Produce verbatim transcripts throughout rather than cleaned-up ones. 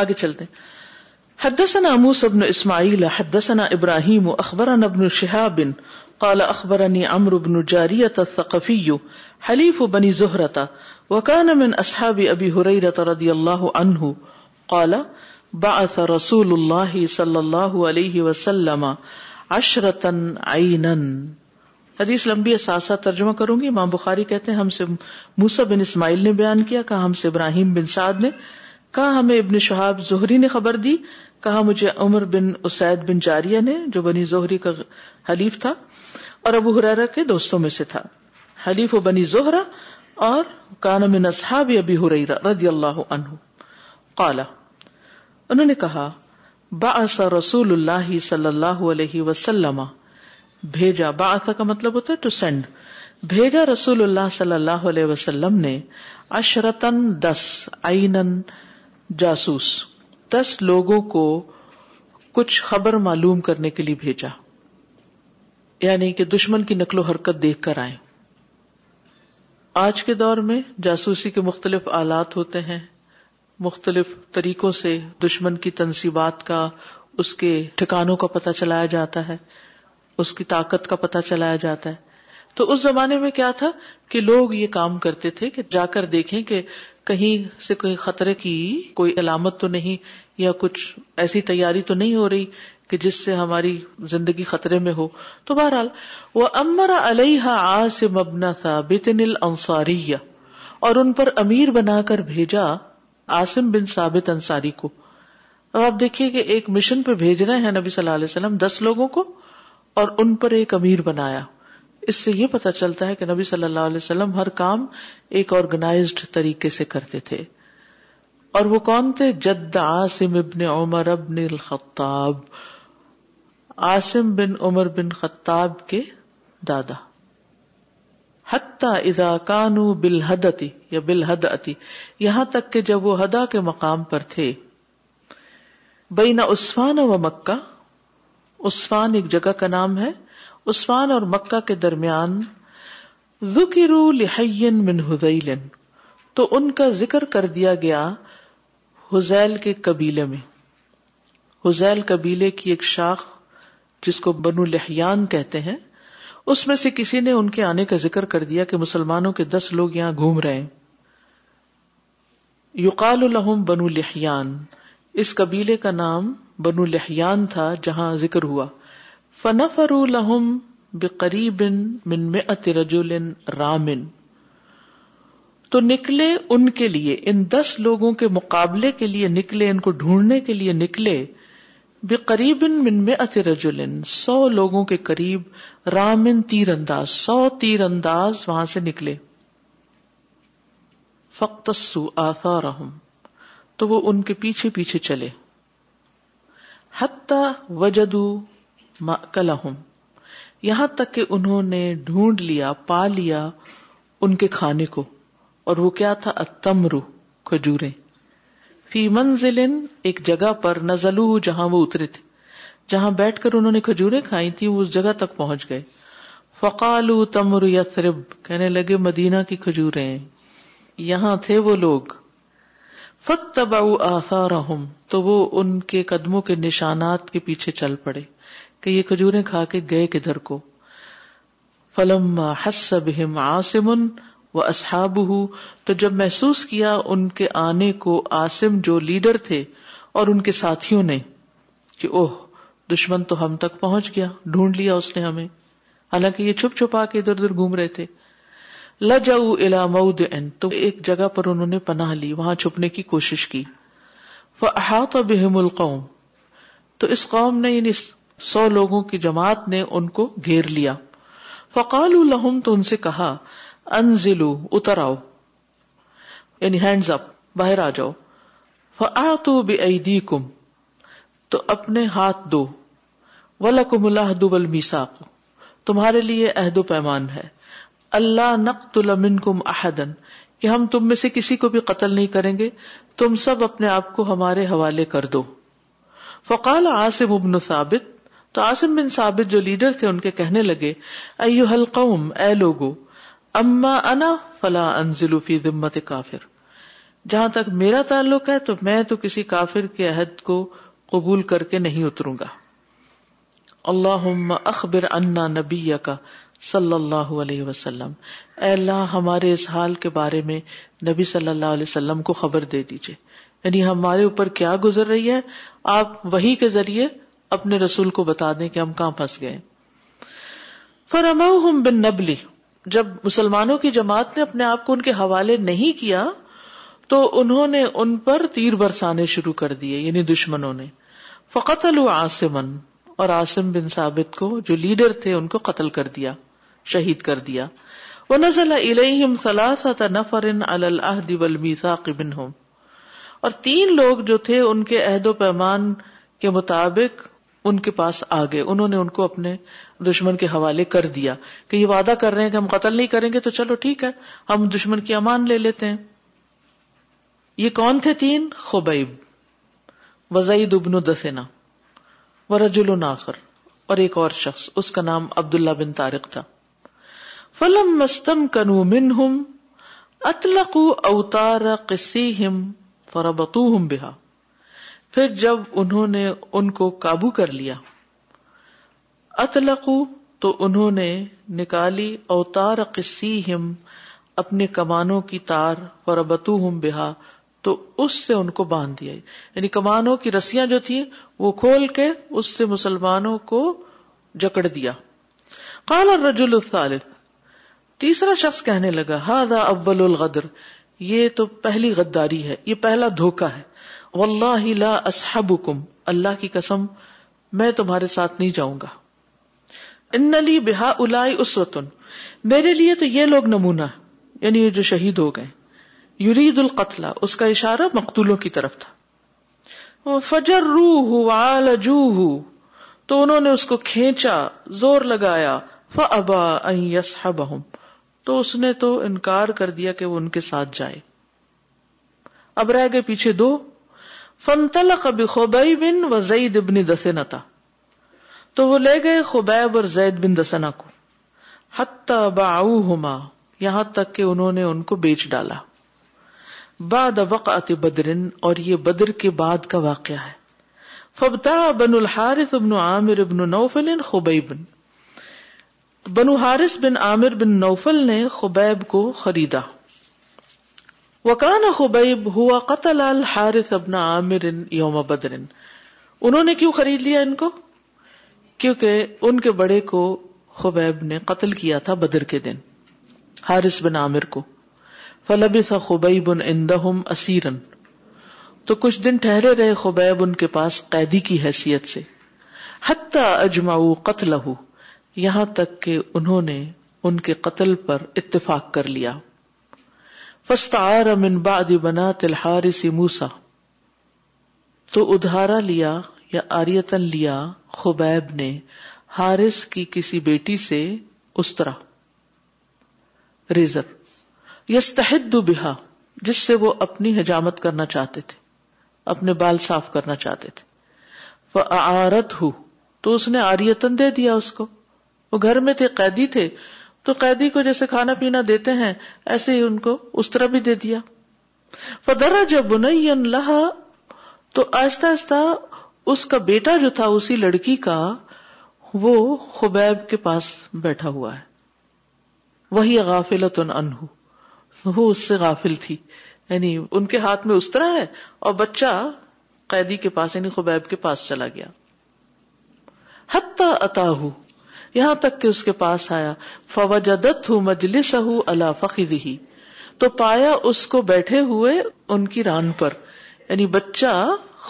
آگے چلتے ہیں. حدثنا موسى بن اسماعیل حدثنا ابراہیم اخبرنا ابن شہاب قال اخبرني عمرو بن جاریہ الثقفی حلیف بنی زہرہ وكان من اصحاب ابی ہریرہ رضی اللہ عنہ قال بعث رسول اللہ صلی اللہ علیہ وسلم عشرة عینا. حدیث لمبی ہے, ساتھ ساتھ ترجمہ کروں گی. امام بخاری کہتے ہیں ہم سے موسیٰ بن اسماعیل نے بیان کیا, کہا ہم سے ابراہیم بن سعد نے, کہا ہمیں ابن شہاب زہری نے خبر دی, کہا مجھے عمر بن اسید بن جاریہ نے جو بنی زہری کا حلیف تھا اور ابو ہریرہ کے دوستوں میں سے تھا, حلیف و بنی زہرہ, اور کان من اصحاب ابی ہریرہ رضی اللہ عنہ. قال, انہوں نے کہا, بعث رسول اللہ صلی اللہ علیہ وسلم, بھیجا, بعث کا مطلب ہوتا ہے ٹو سینڈ, بھیجا رسول اللہ صلی اللہ علیہ وسلم نے عشرتن دس, عینن جاسوس, دس لوگوں کو کچھ خبر معلوم کرنے کے لیے بھیجا, یعنی کہ دشمن کی نقل و حرکت دیکھ کر آئے. آج کے دور میں جاسوسی کے مختلف آلات ہوتے ہیں, مختلف طریقوں سے دشمن کی تنصیبات کا, اس کے ٹھکانوں کا پتہ چلایا جاتا ہے, اس کی طاقت کا پتہ چلایا جاتا ہے. تو اس زمانے میں کیا تھا کہ لوگ یہ کام کرتے تھے کہ جا کر دیکھیں کہ کہیں سے کوئی خطرے کی کوئی علامت تو نہیں, یا کچھ ایسی تیاری تو نہیں ہو رہی کہ جس سے ہماری زندگی خطرے میں ہو. تو بہرحال وَأَمَّرَ عَلَيْهَا عَاصِمَ بْنَ ثَابِتٍ الْأَنصَارِيَّ, اور ان پر امیر بنا کر بھیجا عاصم بن ثابت انصاری کو. اب آپ دیکھیے کہ ایک مشن پہ بھیج رہے ہیں نبی صلی اللہ علیہ وسلم دس لوگوں کو, اور ان پر ایک امیر بنایا. اس سے یہ پتہ چلتا ہے کہ نبی صلی اللہ علیہ وسلم ہر کام ایک آرگنائزڈ طریقے سے کرتے تھے. اور وہ کون تھے؟ جد عاصم ابن عمر ابن الخطاب, عاصم بن عمر بن خطاب کے دادا. حَتَّى إِذَا كَانُوا بِالْحَدَتِ یا بالحدأتی, یہاں تک کہ جب وہ ہدا کے مقام پر تھے, بین عصفان و مکہ, عصفان ایک جگہ کا نام ہے, عصفان اور مکہ کے درمیان, ذُكِرُوا لِحَيٍّ مِّنْ حُذَيْلٍ, تو ان کا ذکر کر دیا گیا حذیل کے قبیلے میں. حذیل قبیلے کی ایک شاخ جس کو بنو لحیان کہتے ہیں, اس میں سے کسی نے ان کے آنے کا ذکر کر دیا کہ مسلمانوں کے دس لوگ یہاں گھوم رہے ہیں. یقال لہم بنو لحیان, اس قبیلے کا نام بنو لحیان تھا جہاں ذکر ہوا. فنفروا لہم بقریب من مئۃ رجل رامن, تو نکلے ان کے لیے, ان دس لوگوں کے مقابلے کے لیے نکلے, ان کو ڈھونڈنے کے لیے نکلے, بقریب من مئۃ رجل, سو لوگوں کے قریب, رامن تیر انداز, سو تیر انداز وہاں سے نکلے. فاقتصوا آثارہم, تو وہ ان کے پیچھے پیچھے چلے. حتی وجدوا مأکلہم, یہاں تک کہ انہوں نے ڈھونڈ لیا, پا لیا ان کے کھانے کو, اور وہ کیا تھا؟ التمر, کھجوریں. فی منزل, ایک جگہ پر, نزلو, جہاں وہ اترے تھے, جہاں بیٹھ کر انہوں نے کھجوریں کھائی تھی, وہ اس جگہ تک پہنچ گئے. فقالوا تمر یثرب, کہنے لگے مدینہ کی کھجوریں. یہاں تھے وہ لوگ. فتبعوا آثارہم, تو وہ ان کے قدموں کے نشانات کے پیچھے چل پڑے کہ یہ کھجوریں کھا کے گئے کدھر کو. فلما حس بہم عاصم وأصحابہ, تو جب محسوس کیا ان کے آنے کو عاصم جو لیڈر تھے اور ان کے ساتھیوں نے, کہ اوہ دشمن تو ہم تک پہنچ گیا, ڈھونڈ لیا اس نے ہمیں, حالانکہ یہ چھپ چھپا کے ادھر ادھر گھوم رہے تھے. لجؤوا الی موضع, تو ایک جگہ پر انہوں نے پناہ لی, وہاں چھپنے کی کوشش کی. فاحاط بہم القوم, تو اس قوم نے, یعنی سو لوگوں کی جماعت نے ان کو گھیر لیا. فقالوا لہم, تو ان سے کہا, انزلو, اتر آؤ, یعنی ہینڈز اپ, باہر آ جاؤ. فآتوا بأیدیکم, تو اپنے ہاتھ دو. ولکم العہد والمیثاق, تمہارے لیے عہد و پیمان ہے. اللہ نقتل منکم احدا, کہ ہم تم میں سے کسی کو بھی قتل نہیں کریں گے, تم سب اپنے آپ کو ہمارے حوالے کر دو. فقال عاصم بن ثابت, تو عاصم بن ثابت جو لیڈر تھے ان کے کہنے لگے, ایہا القوم, اے لوگو, اما انا فلا انزل فی ذمت کافر, جہاں تک میرا تعلق ہے تو میں تو کسی کافر کے عہد کو قبول کر کے نہیں اتروں گا. اللہم اخبر عنا نبیک صلی اللہ علیہ وسلم، اے اللہ ہمارے اس حال کے بارے میں نبی صلی اللہ علیہ وسلم کو خبر دے دیجئے، یعنی ہمارے اوپر کیا گزر رہی ہے، آپ وحی کے ذریعے اپنے رسول کو بتا دیں کہ ہم کہاں پھنس گئے. فرموہم بالنبل، جب مسلمانوں کی جماعت نے اپنے آپ کو ان کے حوالے نہیں کیا تو انہوں نے ان پر تیر برسانے شروع کر دیے، یعنی دشمنوں نے. فقتلوا عاصما، اور عاصم بن ثابت کو جو لیڈر تھے ان کو قتل کر دیا، شہید کر دیا. ونزل الیہم ثلاثۃ نفر علی العہد والمیثاق منہم، اور تین لوگ جو تھے ان کے عہد و پیمان کے مطابق ان کے پاس آ گئے، انہوں نے ان کو اپنے دشمن کے حوالے کر دیا کہ یہ وعدہ کر رہے ہیں کہ ہم قتل نہیں کریں گے تو چلو ٹھیک ہے ہم دشمن کی امان لے لیتے ہیں. یہ کون تھے تین؟ خبیب وزید ابن دسنا ورجل آخر، اور ایک اور شخص، اس کا نام عبداللہ بن طارق تھا. فلما استمکنوا منہم اطلقوا اوتار قسیہم فربطوہم بہا، پھر جب انہوں نے ان کو قابو کر لیا، اطلقوا تو انہوں نے نکالی، اوتار قسیہم اپنے کمانوں کی تار، فربطوہم بہا تو اس سے ان کو باندھ دیا، یعنی کمانوں کی رسیاں جو تھی وہ کھول کے اس سے مسلمانوں کو جکڑ دیا. قال الرجل الثالث، تیسرا شخص کہنے لگا، ھذا اول الغدر، یہ تو پہلی غداری ہے، یہ پہلا دھوکہ ہے. واللہ لا اصحبکم، اللہ کی قسم میں تمہارے ساتھ نہیں جاؤں گا. ان لی بہؤلاء اسوۃ، میرے لیے تو یہ لوگ نمونہ، یعنی یہ جو شہید ہو گئے. یرید القتل، اس کا اشارہ مقتولوں کی طرف تھا. فجروہ وعالجوہ، تو انہوں نے اس کو کھینچا، زور لگایا. فابا ان یصحبہم، تو اس نے تو انکار کر دیا کہ وہ ان کے ساتھ جائے. اب رہ گئے پیچھے دو. فانطلق بخبیب وزید بن دسنۃ، تو وہ لے گئے خبیب اور زید بن دسنہ کو. حتی باعوہما، یہاں تک کہ انہوں نے ان کو بیچ ڈالا. بعد وقعت بدرن، اور یہ بدر کے بعد کا واقعہ ہے. فابتاع بن الحارث بن عامر بن نوفل خبیب، بنو حارث بن عامر بن نوفل نے خبیب کو خریدا. وکان خبیب ہوا قتل الحارث بن عامر یوم بدرن، انہوں نے کیوں خرید لیا ان کو؟ کیونکہ ان کے بڑے کو خبیب نے قتل کیا تھا بدر کے دن، حارث بن عامر کو. فلبث خبیب عندهم اسیرا، تو کچھ دن ٹھہرے رہے خبیب ان کے پاس قیدی کی حیثیت سے. حتی اجمعوا قتلہ، یہاں تک کہ انہوں نے ان کے قتل پر اتفاق کر لیا. فاستعار من بعد بنات الحارث موسیٰ، تو ادھارا لیا یا آریتن لیا خبیب نے حارث کی کسی بیٹی سے استرا، ریزر، یستحد بہا، جس سے وہ اپنی حجامت کرنا چاہتے تھے، اپنے بال صاف کرنا چاہتے تھے. فاعارتہ، تو اس نے عاریتن دے دیا اس کو. وہ گھر میں تھے، قیدی تھے، تو قیدی کو جیسے کھانا پینا دیتے ہیں ایسے ہی ان کو اس طرح بھی دے دیا. فدرج بنیا لہا، تو آہستہ آہستہ اس کا بیٹا جو تھا اسی لڑکی کا، وہ خبیب کے پاس بیٹھا ہوا ہے. وہی غافلۃ عنہ، وہ اس سے غافل تھی، یعنی ان کے ہاتھ میں اس طرح ہے اور بچہ قیدی کے پاس، یعنی خبیب کے پاس چلا گیا. حتی اتاہ، یہاں تک کہ اس کے پاس آیا. فوجدتہ مجلسہ علی فخذہ، تو پایا اس کو بیٹھے ہوئے ان کی ران پر، یعنی بچہ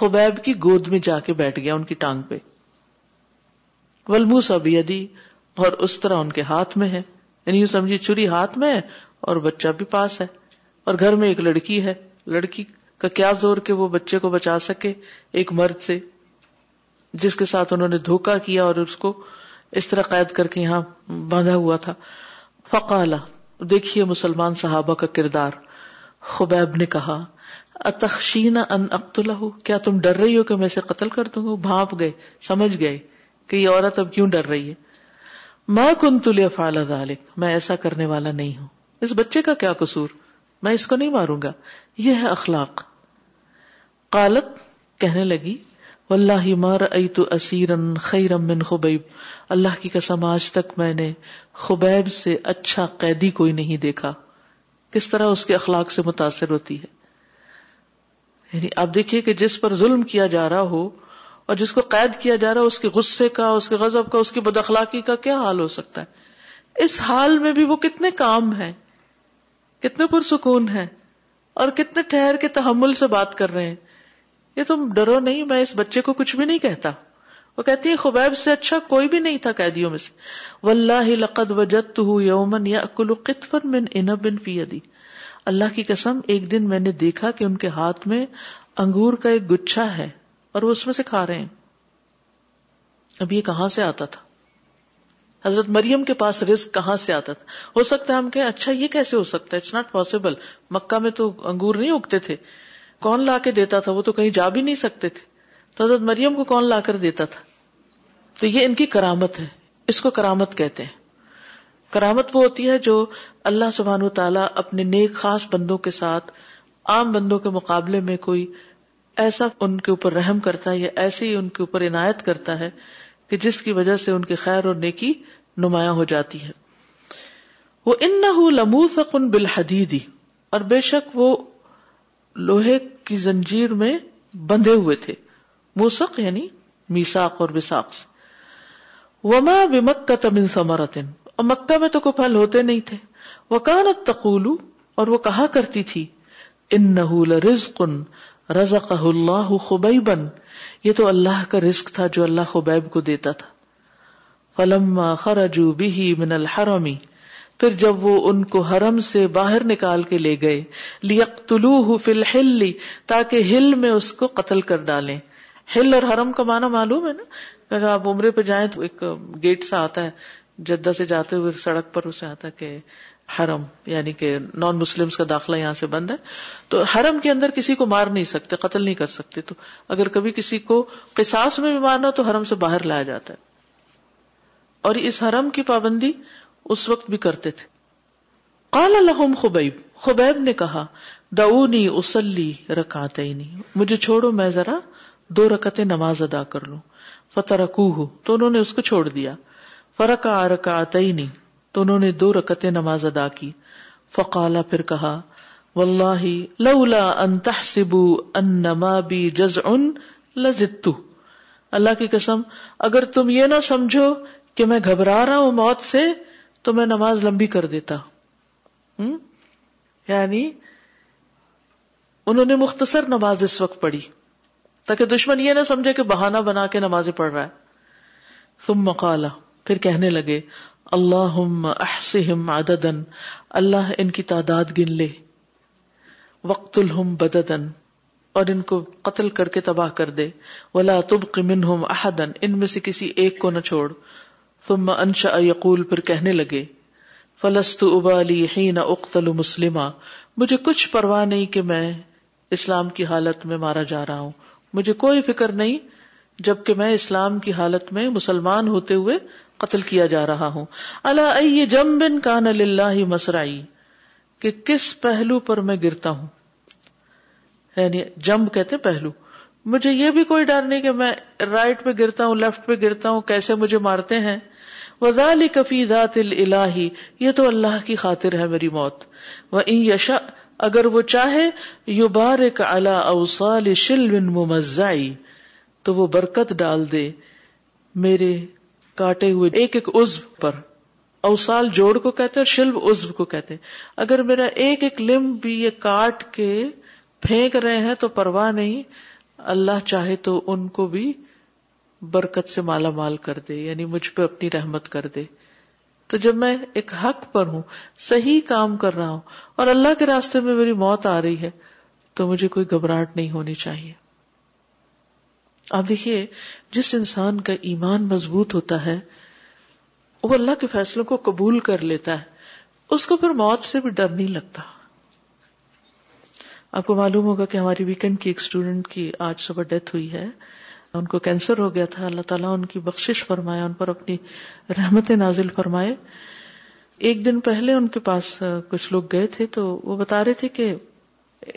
خبیب کی گود میں جا کے بیٹھ گیا ان کی ٹانگ پہ. والموسیٰ بیدی، اور اس طرح ان کے ہاتھ میں ہے، یعنی یوں سمجھے چھری ہاتھ میں ہے اور بچہ بھی پاس ہے، اور گھر میں ایک لڑکی ہے، لڑکی کا کیا زور کہ وہ بچے کو بچا سکے ایک مرد سے جس کے ساتھ انہوں نے دھوکا کیا اور اس کو اس طرح قید کر کے یہاں باندھا ہوا تھا. فقالا، دیکھیے مسلمان صحابہ کا کردار، خبیب نے کہا، اتخشین ان اقتلہ، کیا تم ڈر رہی ہو کہ میں اسے قتل کر دوں گا؟ بھانپ گئے، سمجھ گئے کہ یہ عورت اب کیوں ڈر رہی ہے. ما کنت لافعل ذلک، میں ایسا کرنے والا نہیں ہوں. اس بچے کا کیا قصور میں اس کو نہیں ماروں گا. یہ ہے اخلاق. قالت کہنے لگی واللہ ما رأیت اسیرا خیرا من خبیب, اللہ کی قسم آج تک میں نے خبیب سے اچھا قیدی کوئی نہیں دیکھا. کس طرح اس کے اخلاق سے متاثر ہوتی ہے. یعنی آپ دیکھیے کہ جس پر ظلم کیا جا رہا ہو اور جس کو قید کیا جا رہا ہو, اس کے غصے کا, اس کے غضب کا, اس کی بداخلاقی کا کیا حال ہو سکتا ہے. اس حال میں بھی وہ کتنے کام ہیں, کتنے پرسکون ہیں, اور کتنے ٹھہر کے تحمل سے بات کر رہے ہیں. یہ تم ڈرو نہیں, میں اس بچے کو کچھ بھی نہیں کہتا. وہ کہتی ہے خبیب سے اچھا کوئی بھی نہیں تھا قیدیوں میں سے. واللہ لقد وجدته یوما یاکل قطفا من عنب فی یدی, اللہ کی قسم ایک دن میں نے دیکھا کہ ان کے ہاتھ میں انگور کا ایک گچھا ہے اور وہ اس میں سے کھا رہے ہیں. اب یہ کہاں سے آتا تھا؟ حضرت مریم کے پاس رزق کہاں سے آتا تھا؟ ہو سکتا ہے ہم کہیں اچھا یہ کیسے ہو سکتا ہے, اٹس ناٹ پاسبل. مکہ میں تو انگور نہیں اگتے تھے, کون لا کے دیتا تھا؟ وہ تو کہیں جا بھی نہیں سکتے تھے, تو حضرت مریم کو کون لا کر دیتا تھا؟ تو یہ ان کی کرامت ہے. اس کو کرامت کہتے ہیں. کرامت وہ ہوتی ہے جو اللہ سبحانہ وتعالی اپنے نیک خاص بندوں کے ساتھ عام بندوں کے مقابلے میں کوئی ایسا ان کے اوپر رحم کرتا ہے یا ایسی ان کے اوپر عنایت کرتا ہے کہ جس کی وجہ سے ان کی خیر اور نیکی نمایاں ہو جاتی ہے. وَإِنَّهُ لَمُوثَقٌ بِالْحَدِيدِ, اور بے شک وہ لوہے کی زنجیر میں بندھے ہوئے تھے. موثق یعنی میثاق اور وثاق سے. وَمَا بِمَكَّةَ مِن ثَمَرَةٍ, اور مکہ میں تو کوئی پھل ہوتے نہیں تھے. وَكَانَتْ تَقُولُ, اور وہ کہا کرتی تھی إِنَّهُ لَرِزْقٌ رزقہ اللہ خبیباً, یہ تو اللہ کا رزق تھا جو اللہ خبیب کو دیتا تھا. فلما خرجوا به من الحرم, پھر جب وہ ان کو حرم سے باہر نکال کے لے گئے. لیقتلوہ فی الحل, تاکہ ہل میں اس کو قتل کر ڈالیں. ہل اور حرم کا معنی معلوم ہے نا, اگر آپ عمرے پہ جائیں تو ایک گیٹ سا آتا ہے, جدہ سے جاتے ہوئے سڑک پر اسے آتا ہے کہ حرم, یعنی کہ نان مسلمز کا داخلہ یہاں سے بند ہے. تو حرم کے اندر کسی کو مار نہیں سکتے, قتل نہیں کر سکتے. تو اگر کبھی کسی کو قصاص میں بھی مارنا تو حرم سے باہر لایا جاتا ہے, اور اس حرم کی پابندی اس وقت بھی کرتے تھے. قال لهم خبیب, خبیب نے کہا دعونی اصلی رکعتین, مجھے چھوڑو میں ذرا دو رکعتیں نماز ادا کر لوں. فترکوہ, تو انہوں نے اس کو چھوڑ دیا. فرکع رکعتین, تو انہوں نے دو رکعتیں نماز ادا کی. فقالا, پھر کہا واللہ لولا ان تحسبوا انما بی جزع لزدت, اللہ کی قسم اگر تم یہ نہ سمجھو کہ میں گھبرا رہا ہوں موت سے تو میں نماز لمبی کر دیتا. ہوں یعنی انہوں نے مختصر نماز اس وقت پڑھی تاکہ دشمن یہ نہ سمجھے کہ بہانہ بنا کے نمازیں پڑھ رہا ہے. ثم قالا, پھر کہنے لگے اللہم احصہم عددا, اللہ ان کی تعداد گن لے. وقتلہم بددا, اور ان کو قتل کر کے تباہ کر دے. ولا تبق منہم احدا, ان میں سے کسی ایک کو نہ چھوڑ. ثم انشأ یقول, پھر کہنے لگے فلست ابالی حین اقتل مسلما, مجھے کچھ پرواہ نہیں کہ میں اسلام کی حالت میں مارا جا رہا ہوں, مجھے کوئی فکر نہیں جبکہ میں اسلام کی حالت میں مسلمان ہوتے ہوئے قتل کیا جا رہا ہوں. الا ای جنب کان للہ مسرعی, کہ کس پہلو پر میں گرتا ہوں, یعنی جنب کہتے پہلو. مجھے یہ بھی کوئی ڈر نہیں کہ میں رائٹ پہ گرتا ہوں, لیفٹ پہ گرتا ہوں, کیسے مجھے مارتے ہیں. وذالک فی ذات الالہ, یہ تو اللہ کی خاطر ہے میری موت. وان یشاء, اگر وہ چاہے یبارک علی اوصال شلو ممزعی, تو وہ برکت ڈال دے میرے کاٹے ہوئے ایک ایک عضو پر. اوصال جوڑ کو کہتے ہیں, شلو عضو کو کہتے ہیں. اگر میرا ایک ایک لمب بھی یہ کاٹ کے پھینک رہے ہیں تو پرواہ نہیں, اللہ چاہے تو ان کو بھی برکت سے مالا مال کر دے, یعنی مجھ پہ اپنی رحمت کر دے. تو جب میں ایک حق پر ہوں, صحیح کام کر رہا ہوں, اور اللہ کے راستے میں میری موت آ رہی ہے تو مجھے کوئی گھبراہٹ نہیں ہونی چاہیے. آپ دیکھیے جس انسان کا ایمان مضبوط ہوتا ہے وہ اللہ کے فیصلوں کو قبول کر لیتا ہے, اس کو پھر موت سے بھی ڈر نہیں لگتا. آپ کو معلوم ہوگا کہ ہماری ویکینڈ کی ایک اسٹوڈنٹ کی آج صبح ڈیتھ ہوئی ہے, ان کو کینسر ہو گیا تھا. اللہ تعالیٰ ان کی بخشش فرمائے, ان پر اپنی رحمت نازل فرمائے. ایک دن پہلے ان کے پاس کچھ لوگ گئے تھے تو وہ بتا رہے تھے کہ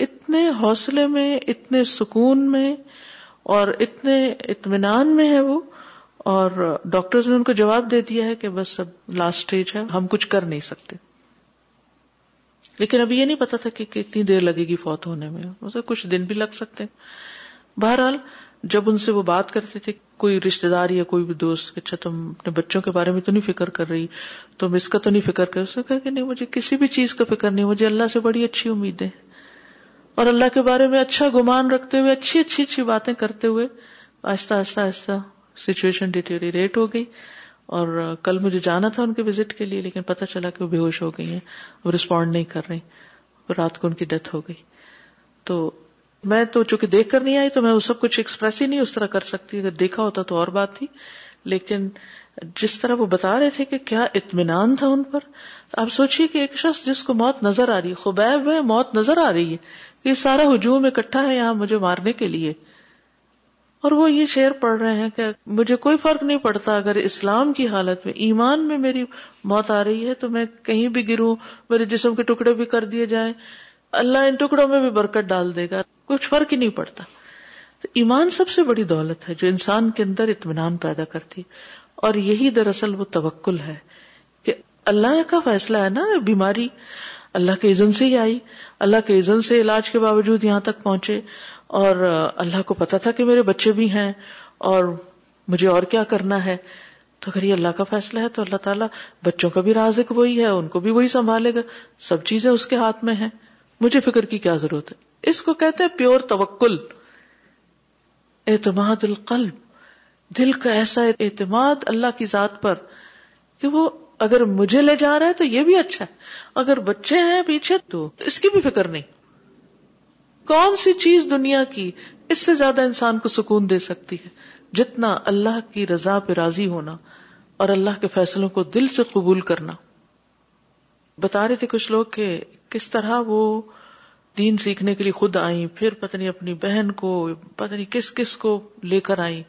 اتنے حوصلے میں، اتنے سکون میں اور اتنے اطمینان میں ہے وہ، اور ڈاکٹرز نے ان کو جواب دے دیا ہے کہ بس اب لاسٹ سٹیج ہے، ہم کچھ کر نہیں سکتے. لیکن ابھی یہ نہیں پتا تھا کہ کتنی دیر لگے گی فوت ہونے میں، اسے کچھ دن بھی لگ سکتے ہیں. بہرحال جب ان سے وہ بات کرتے تھے کوئی رشتہ دار یا کوئی بھی دوست، اچھا تم اپنے بچوں کے بارے میں تو نہیں فکر کر رہی، تم اس کا تو نہیں فکر کر، اس نے کہا کہ نہیں مجھے کسی بھی چیز کا فکر نہیں، مجھے اللہ سے بڑی اچھی امیدیں اور اللہ کے بارے میں اچھا گمان رکھتے ہوئے اچھی اچھی اچھی باتیں کرتے ہوئے آہستہ آہستہ آہستہ سچویشن ڈیٹیریٹ ہو گئی. اور کل مجھے جانا تھا ان کے وزٹ کے لیے، لیکن پتہ چلا کہ وہ بے ہوش ہو گئی ہیں، وہ رسپونڈ نہیں کر رہی، رات کو ان کی ڈیتھ ہو گئی. تو میں تو چونکہ دیکھ کر نہیں آئی تو میں وہ سب کچھ ایکسپریس ہی نہیں اس طرح کر سکتی، اگر دیکھا ہوتا تو اور بات تھی. لیکن جس طرح وہ بتا رہے تھے کہ کیا اطمینان تھا ان پر. آپ سوچیے کہ ایک شخص جس کو موت نظر آ رہی ہے، خبیب ہے، موت نظر آ رہی ہے، یہ سارا ہجوم اکٹھا ہے یہاں مجھے مارنے کے لیے، اور وہ یہ شعر پڑھ رہے ہیں کہ مجھے کوئی فرق نہیں پڑتا اگر اسلام کی حالت میں، ایمان میں میری موت آ رہی ہے تو میں کہیں بھی گروں، میرے جسم کے ٹکڑے بھی کر دیے جائیں، اللہ ان ٹکڑوں میں بھی برکت ڈال دے گا، کچھ فرق ہی نہیں پڑتا. تو ایمان سب سے بڑی دولت ہے جو انسان کے اندر اطمینان پیدا کرتی، اور یہی دراصل وہ توکل ہے کہ اللہ کا فیصلہ ہے نا. بیماری اللہ کے اذن سے ہی آئی، اللہ کے اذن سے علاج کے باوجود یہاں تک پہنچے، اور اللہ کو پتا تھا کہ میرے بچے بھی ہیں اور مجھے اور کیا کرنا ہے. تو اگر یہ اللہ کا فیصلہ ہے تو اللہ تعالیٰ بچوں کا بھی رازق وہی ہے، ان کو بھی وہی سنبھالے گا، سب چیزیں اس کے ہاتھ میں ہیں، مجھے فکر کی کیا ضرورت ہے. اس کو کہتے ہیں پیور توکل، اعتماد القلب، دل کا ایسا اعتماد اللہ کی ذات پر کہ وہ اگر مجھے لے جا رہا ہے تو یہ بھی اچھا ہے، اگر بچے ہیں پیچھے تو اس کی بھی فکر نہیں. کون سی چیز دنیا کی اس سے زیادہ انسان کو سکون دے سکتی ہے جتنا اللہ کی رضا پہ راضی ہونا اور اللہ کے فیصلوں کو دل سے قبول کرنا. بتا رہے تھے کچھ لوگ کہ کس طرح وہ دین سیکھنے کے لیے خود آئیں، پھر پتہ نہیں اپنی بہن کو، پتہ نہیں کس کس کو لے کر آئیں،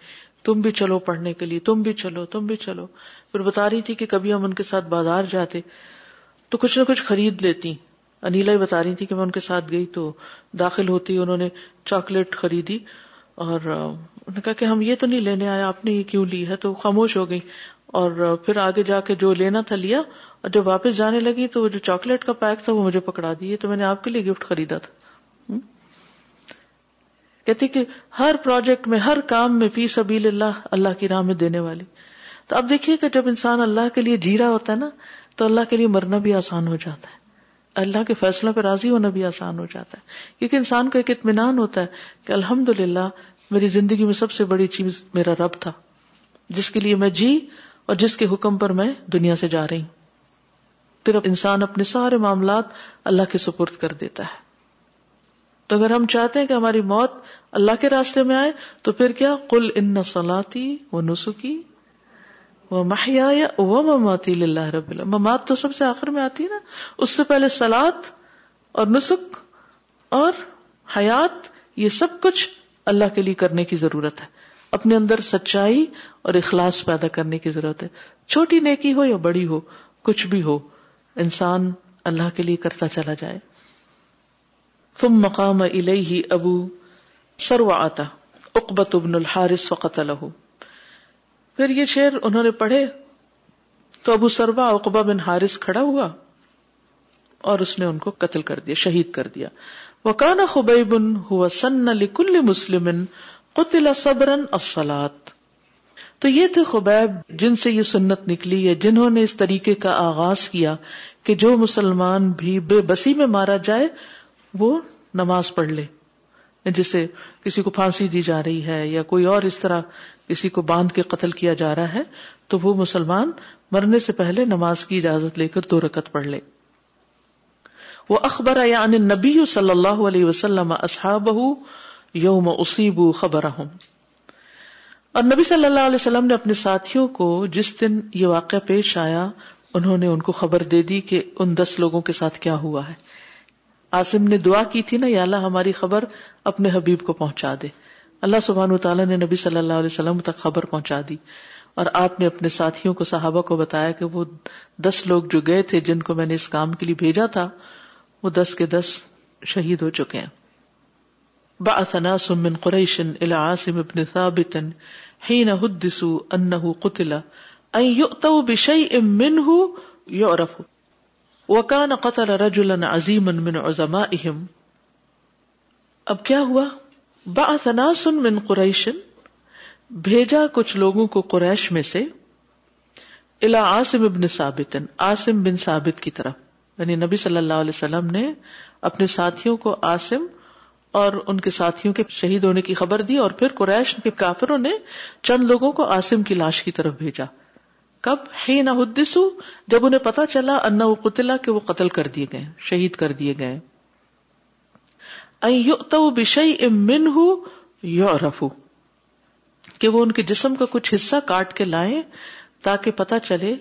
تم بھی چلو پڑھنے کے لیے، تم بھی چلو، تم بھی چلو. پھر بتا رہی تھی کہ کبھی ہم ان کے ساتھ بازار جاتے تو کچھ نہ کچھ خرید لیتی. انیلا ہی بتا رہی تھی کہ میں ان کے ساتھ گئی تو داخل ہوتی انہوں نے چاکلیٹ خریدی اور انہوں نے کہا کہ ہم یہ تو نہیں لینے آئے، آپ نے یہ کیوں لی ہے؟ تو خاموش ہو گئی اور پھر آگے جا کے جو لینا تھا لیا، اور جب واپس جانے لگی تو وہ جو چاکلیٹ کا پیک تھا وہ مجھے پکڑا دی، تو میں نے آپ کے لیے گفٹ خریدا تھا. کہتی کہ ہر پروجیکٹ میں، ہر کام میں فی سبیل اللہ، اللہ کی راہ میں دینے والی. تو اب دیکھیے کہ جب انسان اللہ کے لیے جی رہا ہوتا ہے نا تو اللہ کے لیے مرنا بھی آسان ہو جاتا ہے، اللہ کے فیصلوں پہ راضی ہونا بھی آسان ہو جاتا ہے، کیونکہ انسان کو ایک اطمینان ہوتا ہے کہ الحمدللہ میری زندگی میں سب سے بڑی چیز میرا رب تھا، جس کے لیے میں جی اور جس کے حکم پر میں دنیا سے جا رہی ہوں. پھر اب انسان اپنے سارے معاملات اللہ کے سپرد کر دیتا ہے. تو اگر ہم چاہتے ہیں کہ ہماری موت اللہ کے راستے میں آئے تو پھر کیا، قل ان صلاتی و نسکی وَمَحْيَايَ وَمَمَاتِي لِلَّهِ رَبِّ الْعَالَمِينَ. ممات تو سب سے آخر میں آتی ہے نا، اس سے پہلے صلات اور نسک اور حیات، یہ سب کچھ اللہ کے لیے کرنے کی ضرورت ہے. اپنے اندر سچائی اور اخلاص پیدا کرنے کی ضرورت ہے. چھوٹی نیکی ہو یا بڑی ہو، کچھ بھی ہو، انسان اللہ کے لیے کرتا چلا جائے. ثم قام الیہ ابو سروعۃ عقبۃ بن الحارث فقتلہ. پھر یہ شعر انہوں نے پڑھے تو ابو سروا عقبہ بن حارث کھڑا ہوا اور اس نے ان کو قتل کر دیا، شہید کر دیا. وَكَانَ خُبَيْبٌ هُوَ سَنَّ لِكُلِّ مُسْلِمٍ قُتِلَ صَبْرًا الصَّلَاةَ. تو یہ تھے خبیب جن سے یہ سنت نکلی ہے، جنہوں نے اس طریقے کا آغاز کیا کہ جو مسلمان بھی بے بسی میں مارا جائے وہ نماز پڑھ لے. جسے کسی کو پھانسی دی جا رہی ہے یا کوئی اور اس طرح کسی کو باندھ کے قتل کیا جا رہا ہے تو وہ مسلمان مرنے سے پہلے نماز کی اجازت لے کر دو رکعت پڑھ لے. وہ اخبر یعنی نبی صلی اللہ علیہ وسلم اصحابہ یوم اصیبوا خبرہم. اور نبی صلی اللہ علیہ وسلم نے اپنے ساتھیوں کو جس دن یہ واقعہ پیش آیا انہوں نے ان کو خبر دے دی کہ ان دس لوگوں کے ساتھ کیا ہوا ہے. عاصم نے دعا کی تھی نا، یا اللہ ہماری خبر اپنے حبیب کو پہنچا دے. اللہ سبحانہ و تعالیٰ نے نبی صلی اللہ علیہ وسلم تک خبر پہنچا دی اور آپ نے اپنے ساتھیوں کو صحابہ کو بتایا کہ وہ دس لوگ جو گئے تھے جن کو میں نے اس کام کے لیے بھیجا تھا وہ دس کے دس شہید ہو چکے ہیں. بعث ناس من قریش الى عاصم بن ثابت حين حدثوا انه قتل ان يؤتوا بشيء منه يعرف وكان قتل رجلا عظيما من عظمائهم. اب کیا ہوا؟ بعث ناس من قریش, بھیجا کچھ لوگوں کو قریش میں سے, الى عاصم بن ثابت, عاصم بن ثابت کی طرف, یعنی نبی صلی اللہ علیہ وسلم نے اپنے ساتھیوں کو عاصم اور ان کے ساتھیوں کے شہید ہونے کی خبر دی, اور پھر قریش کے کافروں نے چند لوگوں کو عاصم کی لاش کی طرف بھیجا. کب؟ حین حدثوا, جب انہیں پتا چلا انہ قتل, کہ وہ قتل کر دیے گئے, شہید کر دیے گئے. ان یؤتوا بشیء منہ یعرفوا, کہ وہ ان کے جسم کا کچھ حصہ کاٹ کے لائیں تاکہ پتا چلے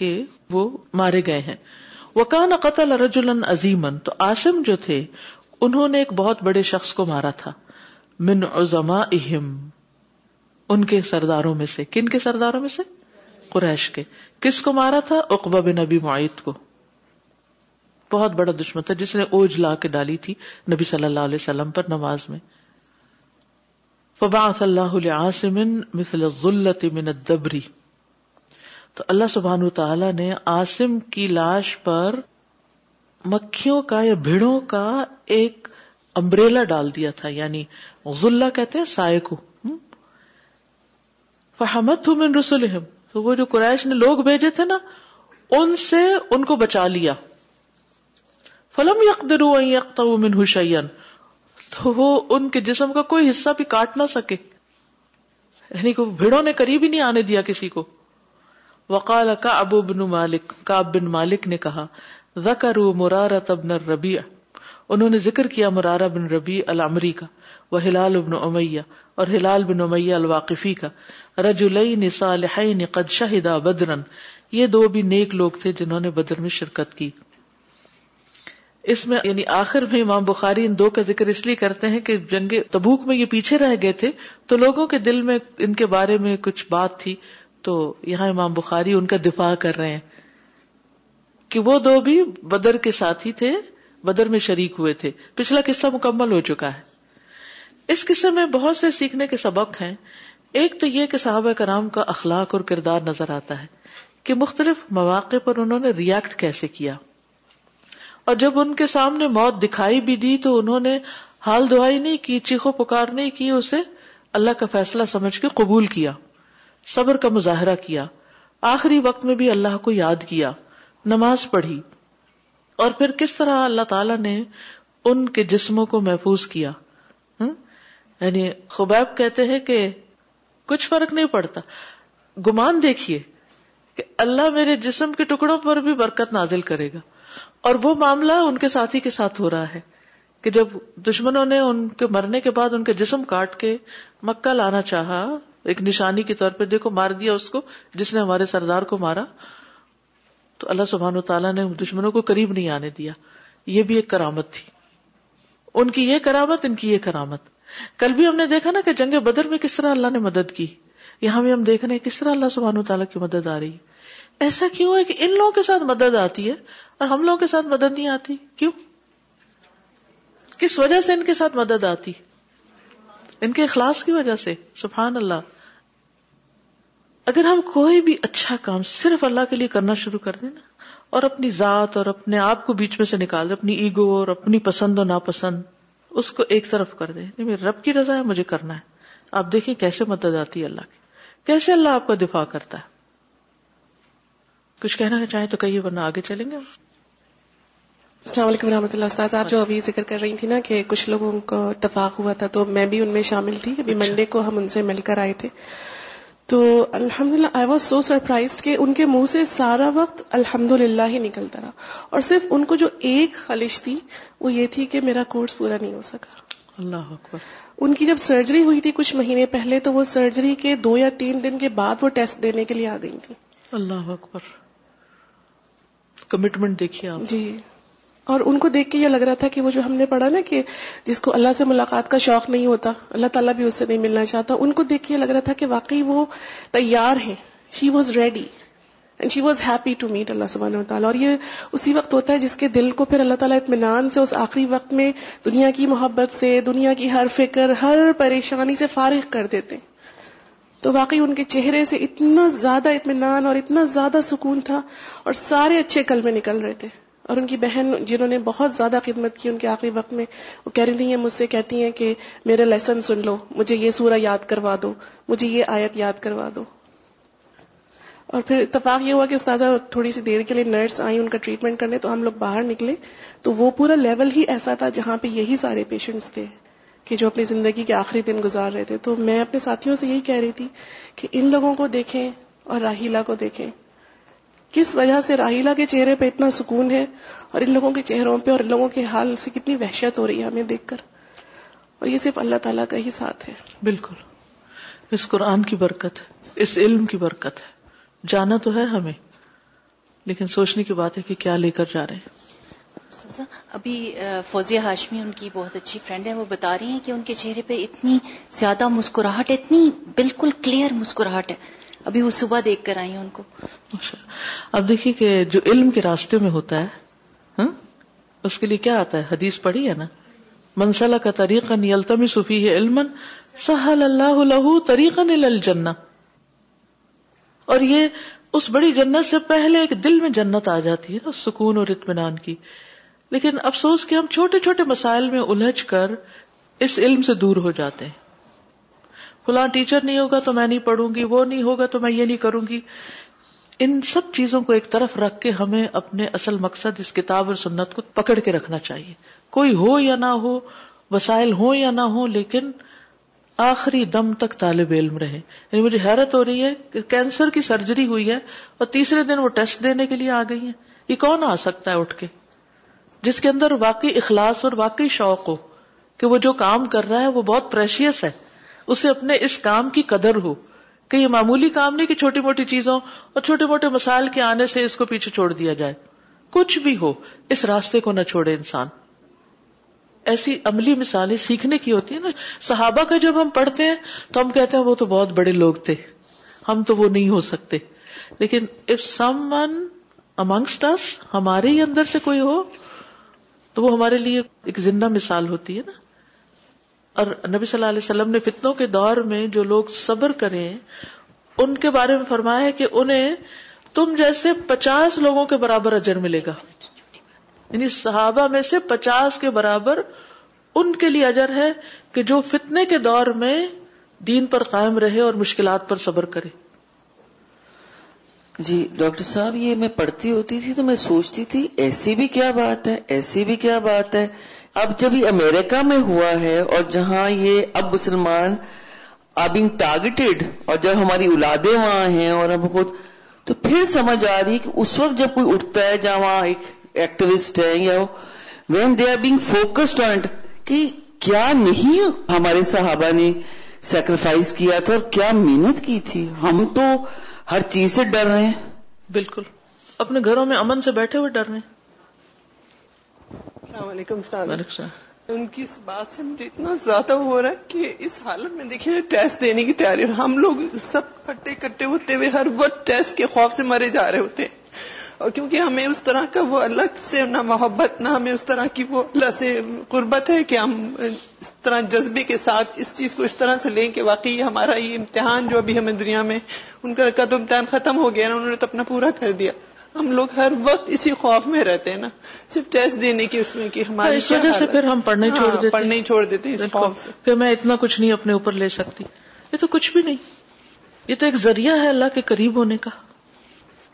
کہ وہ مارے گئے ہیں. وَكَانَ قَتَلَ رَجُلًا عَظِيمًا, تو عاصم جو تھے انہوں نے ایک بہت بڑے شخص کو مارا تھا, من عظمائهم, ان کے سرداروں میں سے. کن کے سرداروں میں سے؟ قریش کے. کس کو مارا تھا؟ عقبہ بن ابی معیط کو. بہت بڑا دشمن تھا جس نے اوج لا کے ڈالی تھی نبی صلی اللہ علیہ وسلم پر نماز میں. فبعث اللہ لعاصم مثل الظلة من الدبر, تو اللہ سبحانہ وتعالی نے عاصم کی لاش پر مکھیوں کا یا بھیڑوں کا ایک امبریلا ڈال دیا تھا, یعنی ظلہ کہتے ہیں سائے کو. فحمتہ من رسلہم, تو وہ جو قریش نے لوگ بھیجے تھے نا ان سے ان کو بچا لیا. فلم یقدروا ان یقطعوا منہ شیئا, تو وہ ان کے جسم کا کوئی حصہ بھی کاٹ نہ سکے, یعنی کہ بھیڑوں نے قریب ہی نہیں آنے دیا کسی کو. وقال کعب بن مالک, کعب بن مالک نے کہا, ذکروا مرارۃ بن الربیع, انہوں نے ذکر کیا مرارہ بن ربیع العمری کا, وہلال بن امیہ, اور ہلال بن امیہ الواقفی کا, رجلین صالحین قد شہدا بدرا, یہ دو بھی نیک لوگ تھے جنہوں نے بدر میں شرکت کی. اس میں یعنی آخر میں امام بخاری ان دو کا ذکر اس لیے کرتے ہیں کہ جنگ تبوک میں یہ پیچھے رہ گئے تھے تو لوگوں کے دل میں ان کے بارے میں کچھ بات تھی, تو یہاں امام بخاری ان کا دفاع کر رہے ہیں کہ وہ دو بھی بدر کے ساتھی تھے, بدر میں شریک ہوئے تھے. پچھلا قصہ مکمل ہو چکا ہے. اس قصے میں بہت سے سیکھنے کے سبق ہیں. ایک تو یہ کہ صحابہ کرام کا اخلاق اور کردار نظر آتا ہے کہ مختلف مواقع پر انہوں نے ری ایکٹ کیسے کیا, اور جب ان کے سامنے موت دکھائی بھی دی تو انہوں نے حال دعائی نہیں کی, چیخو پکار نہیں کی, اسے اللہ کا فیصلہ سمجھ کے قبول کیا, صبر کا مظاہرہ کیا, آخری وقت میں بھی اللہ کو یاد کیا, نماز پڑھی, اور پھر کس طرح اللہ تعالیٰ نے ان کے جسموں کو محفوظ کیا. یعنی خبیب کہتے ہیں کہ کچھ فرق نہیں پڑتا, گمان دیکھیے کہ اللہ میرے جسم کے ٹکڑوں پر بھی برکت نازل کرے گا. اور وہ معاملہ ان کے ساتھی کے ساتھ ہو رہا ہے کہ جب دشمنوں نے ان کے مرنے کے بعد ان کے جسم کاٹ کے مکہ لانا چاہا, ایک نشانی کے طور پہ دیکھو مار دیا اس کو جس نے ہمارے سردار کو مارا, تو اللہ سبحانہ وتعالیٰ نے دشمنوں کو قریب نہیں آنے دیا. یہ بھی ایک کرامت تھی, ان کی یہ کرامت, ان کی یہ کرامت. کل بھی ہم نے دیکھا نا کہ جنگ بدر میں کس طرح اللہ نے مدد کی, یہاں بھی ہم دیکھ رہے ہیں کس طرح اللہ سبحانہ وتعالیٰ کی مدد آ رہی ہے. ایسا کیوں ہے کہ ان لوگوں کے ساتھ مدد آتی ہے اور ہم لوگوں کے ساتھ مدد نہیں آتی؟ کیوں, کس وجہ سے ان کے ساتھ مدد آتی؟ ان کے اخلاص کی وجہ سے. سبحان اللہ. اگر ہم کوئی بھی اچھا کام صرف اللہ کے لیے کرنا شروع کر دیں نا, اور اپنی ذات اور اپنے آپ کو بیچ میں سے نکال دیں, اپنی ایگو اور اپنی پسند اور ناپسند اس کو ایک طرف کر دیں, میرے رب کی رضا ہے, مجھے کرنا ہے, آپ دیکھیں کیسے مدد آتی ہے اللہ کی, کیسے اللہ آپ کا دفاع کرتا ہے. کچھ کہنا چاہیں تو کہیے ورنہ آگے چلیں گے. السلام علیکم ورحمۃ اللہ. استاد آپ جو ابھی ذکر کر رہی تھی نا کہ کچھ لوگوں کو اتفاق ہوا تھا, تو میں بھی ان میں شامل تھی. ابھی منڈے کو ہم ان سے مل کر آئے تھے, تو الحمدللہ آئی واز سو سرپرائزڈ کہ ان کے منہ سے سارا وقت الحمدللہ ہی نکلتا رہا, اور صرف ان کو جو ایک خلش تھی وہ یہ تھی کہ میرا کورس پورا نہیں ہو سکا. اللہ اکبر. ان کی جب سرجری ہوئی تھی کچھ مہینے پہلے, تو وہ سرجری کے دو یا تین دن کے بعد وہ ٹیسٹ دینے کے لیے آ گئی تھی. اللہ اکبر, کمٹمنٹ دیکھیے آپ جی. اور ان کو دیکھ کے یہ لگ رہا تھا کہ وہ جو ہم نے پڑھا نا کہ جس کو اللہ سے ملاقات کا شوق نہیں ہوتا, اللہ تعالیٰ بھی اس سے نہیں ملنا چاہتا, ان کو دیکھ کے یہ لگ رہا تھا کہ واقعی وہ تیار ہیں she was ready and she was happy to meet اللہ سبحانہ و تعالیٰ. اور یہ اسی وقت ہوتا ہے جس کے دل کو پھر اللہ تعالیٰ اطمینان سے اس آخری وقت میں دنیا کی محبت سے, دنیا کی ہر فکر, ہر پریشانی سے فارغ کر دیتے. تو واقعی ان کے چہرے سے اتنا زیادہ اطمینان اور اتنا زیادہ سکون تھا, اور سارے اچھے کلمے نکل رہے تھے. اور ان کی بہن جنہوں نے بہت زیادہ خدمت کی ان کے آخری وقت میں, وہ کہہ رہی ہیں, مجھ سے کہتی ہیں کہ میرا لیسن سن لو, مجھے یہ سورہ یاد کروا دو, مجھے یہ آیت یاد کروا دو. اور پھر اتفاق یہ ہوا کہ استاذہ تھوڑی سی دیر کے لیے نرس آئیں ان کا ٹریٹمنٹ کرنے, تو ہم لوگ باہر نکلے تو وہ پورا لیول ہی ایسا تھا جہاں پہ یہی سارے پیشنٹس تھے کہ جو اپنی زندگی کے آخری دن گزار رہے تھے. تو میں اپنے ساتھیوں سے یہی کہہ رہی تھی کہ ان لوگوں کو دیکھیں اور راحیلہ کو دیکھیں, کس وجہ سے راحیلہ کے چہرے پہ اتنا سکون ہے اور ان لوگوں کے چہروں پہ اور ان لوگوں کے حال سے کتنی وحشت ہو رہی ہے ہمیں دیکھ کر. اور یہ صرف اللہ تعالیٰ کا ہی ساتھ ہے. بالکل, اس قرآن کی برکت ہے, اس علم کی برکت ہے. جانا تو ہے ہمیں, لیکن سوچنے کی بات ہے کہ کیا لے کر جا رہے ہیں. ابھی فوزیہ ہاشمی ان کی بہت اچھی فرینڈ ہے, وہ بتا رہی ہیں کہ ان کے چہرے پہ اتنی زیادہ مسکراہٹ, اتنی بالکل کلیئر مسکراہٹ ہے. ابھی وہ صبح دیکھ کر آئی ان کو. اب دیکھیے کہ جو علم کے راستے میں ہوتا ہے ہاں؟ اس کے لیے کیا آتا ہے, حدیث پڑھی ہے نا, من سلک طریقا یلتمس فیہ علما سہل اللہ لہ طریقا الی الجنہ. اور یہ اس بڑی جنت سے پہلے ایک دل میں جنت آ جاتی ہے نا, سکون اور اطمینان کی. لیکن افسوس کہ ہم چھوٹے چھوٹے مسائل میں الجھ کر اس علم سے دور ہو جاتے ہیں. فلاں ٹیچر نہیں ہوگا تو میں نہیں پڑھوں گی, وہ نہیں ہوگا تو میں یہ نہیں کروں گی. ان سب چیزوں کو ایک طرف رکھ کے ہمیں اپنے اصل مقصد اس کتاب اور سنت کو پکڑ کے رکھنا چاہیے. کوئی ہو یا نہ ہو, وسائل ہو یا نہ ہو, لیکن آخری دم تک طالب علم رہے. یعنی مجھے حیرت ہو رہی ہے کہ کینسر کی سرجری ہوئی ہے اور تیسرے دن وہ ٹیسٹ دینے کے لیے آ گئی ہیں. یہ کون آ سکتا ہے اٹھ کے جس کے اندر واقعی اخلاص اور واقعی شوق ہو کہ وہ جو کام کر رہا ہے وہ بہت پریشیس ہے, اسے اپنے اس کام کی قدر ہو کہ یہ معمولی کام نہیں کہ چھوٹی موٹی چیزوں اور چھوٹے موٹے مسائل کے آنے سے اس کو پیچھے چھوڑ دیا جائے. کچھ بھی ہو اس راستے کو نہ چھوڑے انسان. ایسی عملی مثالیں سیکھنے کی ہوتی ہیں نا. صحابہ کا جب ہم پڑھتے ہیں تو ہم کہتے ہیں وہ تو بہت بڑے لوگ تھے, ہم تو وہ نہیں ہو سکتے. لیکن if someone amongst us ہمارے ہی اندر سے کوئی ہو تو وہ ہمارے لیے ایک زندہ مثال ہوتی ہے نا. اور نبی صلی اللہ علیہ وسلم نے فتنوں کے دور میں جو لوگ صبر کریں ان کے بارے میں فرمایا ہے کہ انہیں تم جیسے پچاس لوگوں کے برابر اجر ملے گا. یعنی صحابہ میں سے پچاس کے برابر ان کے لیے اجر ہے کہ جو فتنے کے دور میں دین پر قائم رہے اور مشکلات پر صبر کرے. جی ڈاکٹر صاحب, یہ میں پڑھتی ہوتی تھی تو میں سوچتی تھی ایسی بھی کیا بات ہے, ایسی بھی کیا بات ہے. اب جب یہ امریکہ میں ہوا ہے اور جہاں یہ اب مسلمان آبنگ ٹارگیٹڈ اور جب ہماری اولادیں وہاں ہیں اور ہم خود, تو پھر سمجھ آ رہی ہے کہ اس وقت جب کوئی اٹھتا ہے جہاں وہاں ایک ایکٹیوسٹ ہے یا when they are being focused on کہ کیا نہیں ہمارے صحابہ نے سیکریفائس کیا تھا اور کیا محنت کی تھی. ہم تو ہر چیز سے ڈر رہے ہیں. بالکل, اپنے گھروں میں امن سے بیٹھے ہوئے ڈر رہے ہیں. السلام علیکم صاحب, ان کی اس بات سے مجھے اتنا زیادہ ہو رہا ہے کہ اس حالت میں دیکھیں ٹیسٹ دینے کی تیاری, ہم لوگ سب کٹے کٹے ہوتے ہوئے ہر وقت ٹیسٹ کے خوف سے مرے جا رہے ہوتے ہیں. اور کیونکہ ہمیں اس طرح کا وہ الگ سے نہ محبت, نہ ہمیں اس طرح کی وہ اللہ سے قربت ہے کہ ہم اس طرح جذبے کے ساتھ اس چیز کو اس طرح سے لیں کہ واقعی ہمارا یہ امتحان جو ابھی ہمیں دنیا میں ان کا رکھا تو امتحان ختم ہو گیا نا, انہوں نے تو اپنا پورا کر دیا. ہم لوگ ہر وقت اسی خوف میں رہتے ہیں نا, صرف ٹیسٹ دینے کی اس میں کہ ہماری اس وجہ سے پھر ہم پڑھنے چھوڑ دیتے پڑھنے ہی چھوڑ دیتے اس خوف سے کہ میں اتنا کچھ نہیں اپنے اوپر لے سکتی. یہ تو کچھ بھی نہیں, یہ تو ایک ذریعہ ہے اللہ کے قریب ہونے کا.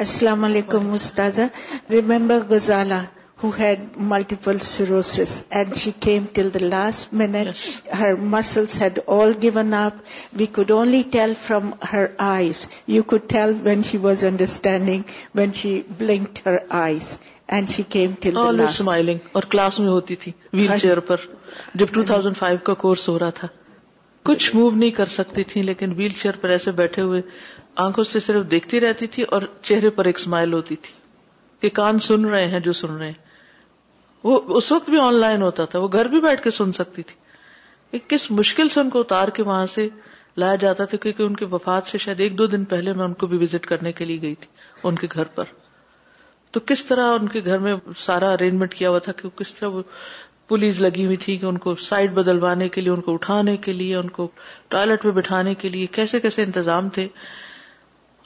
السلام علیکم استاذہ. Remember Ghazala who had multiple cirrhosis, and she came till the last minute. Yes. Her muscles had all given up. We could only tell from her eyes. You could tell when she was understanding, when she blinked her eyes. And she came till all the last. All smiling. Aur class mein hoti thi, wheelchair par. Jab two thousand five ka course ho raha tha. Kuch move nahi kar sakti thi, lekin wheelchair par aise baithe hue, aankhon se sirf dekhti rehti thi aur chehre par ek smile hoti thi. Ke kaan sun rahe hain jo sun rahe hain. وہ اس وقت بھی on line ہوتا تھا, وہ گھر بھی بیٹھ کے سن سکتی تھی. کس مشکل سے ان کو اتار کے وہاں سے لایا جاتا تھا، کیونکہ ان کی وفات سے شاید ایک دو دن پہلے میں ان کو بھی وزٹ کرنے کے لیے گئی تھی ان کے گھر پر. تو کس طرح ان کے گھر میں سارا ارینجمنٹ کیا ہوا تھا کہ کس طرح وہ پولیس لگی ہوئی تھی کہ ان کو سائڈ بدلوانے کے لیے، ان کو اٹھانے کے لیے، ان کو ٹوائلٹ پہ بٹھانے کے لیے، کیسے کیسے انتظام تھے.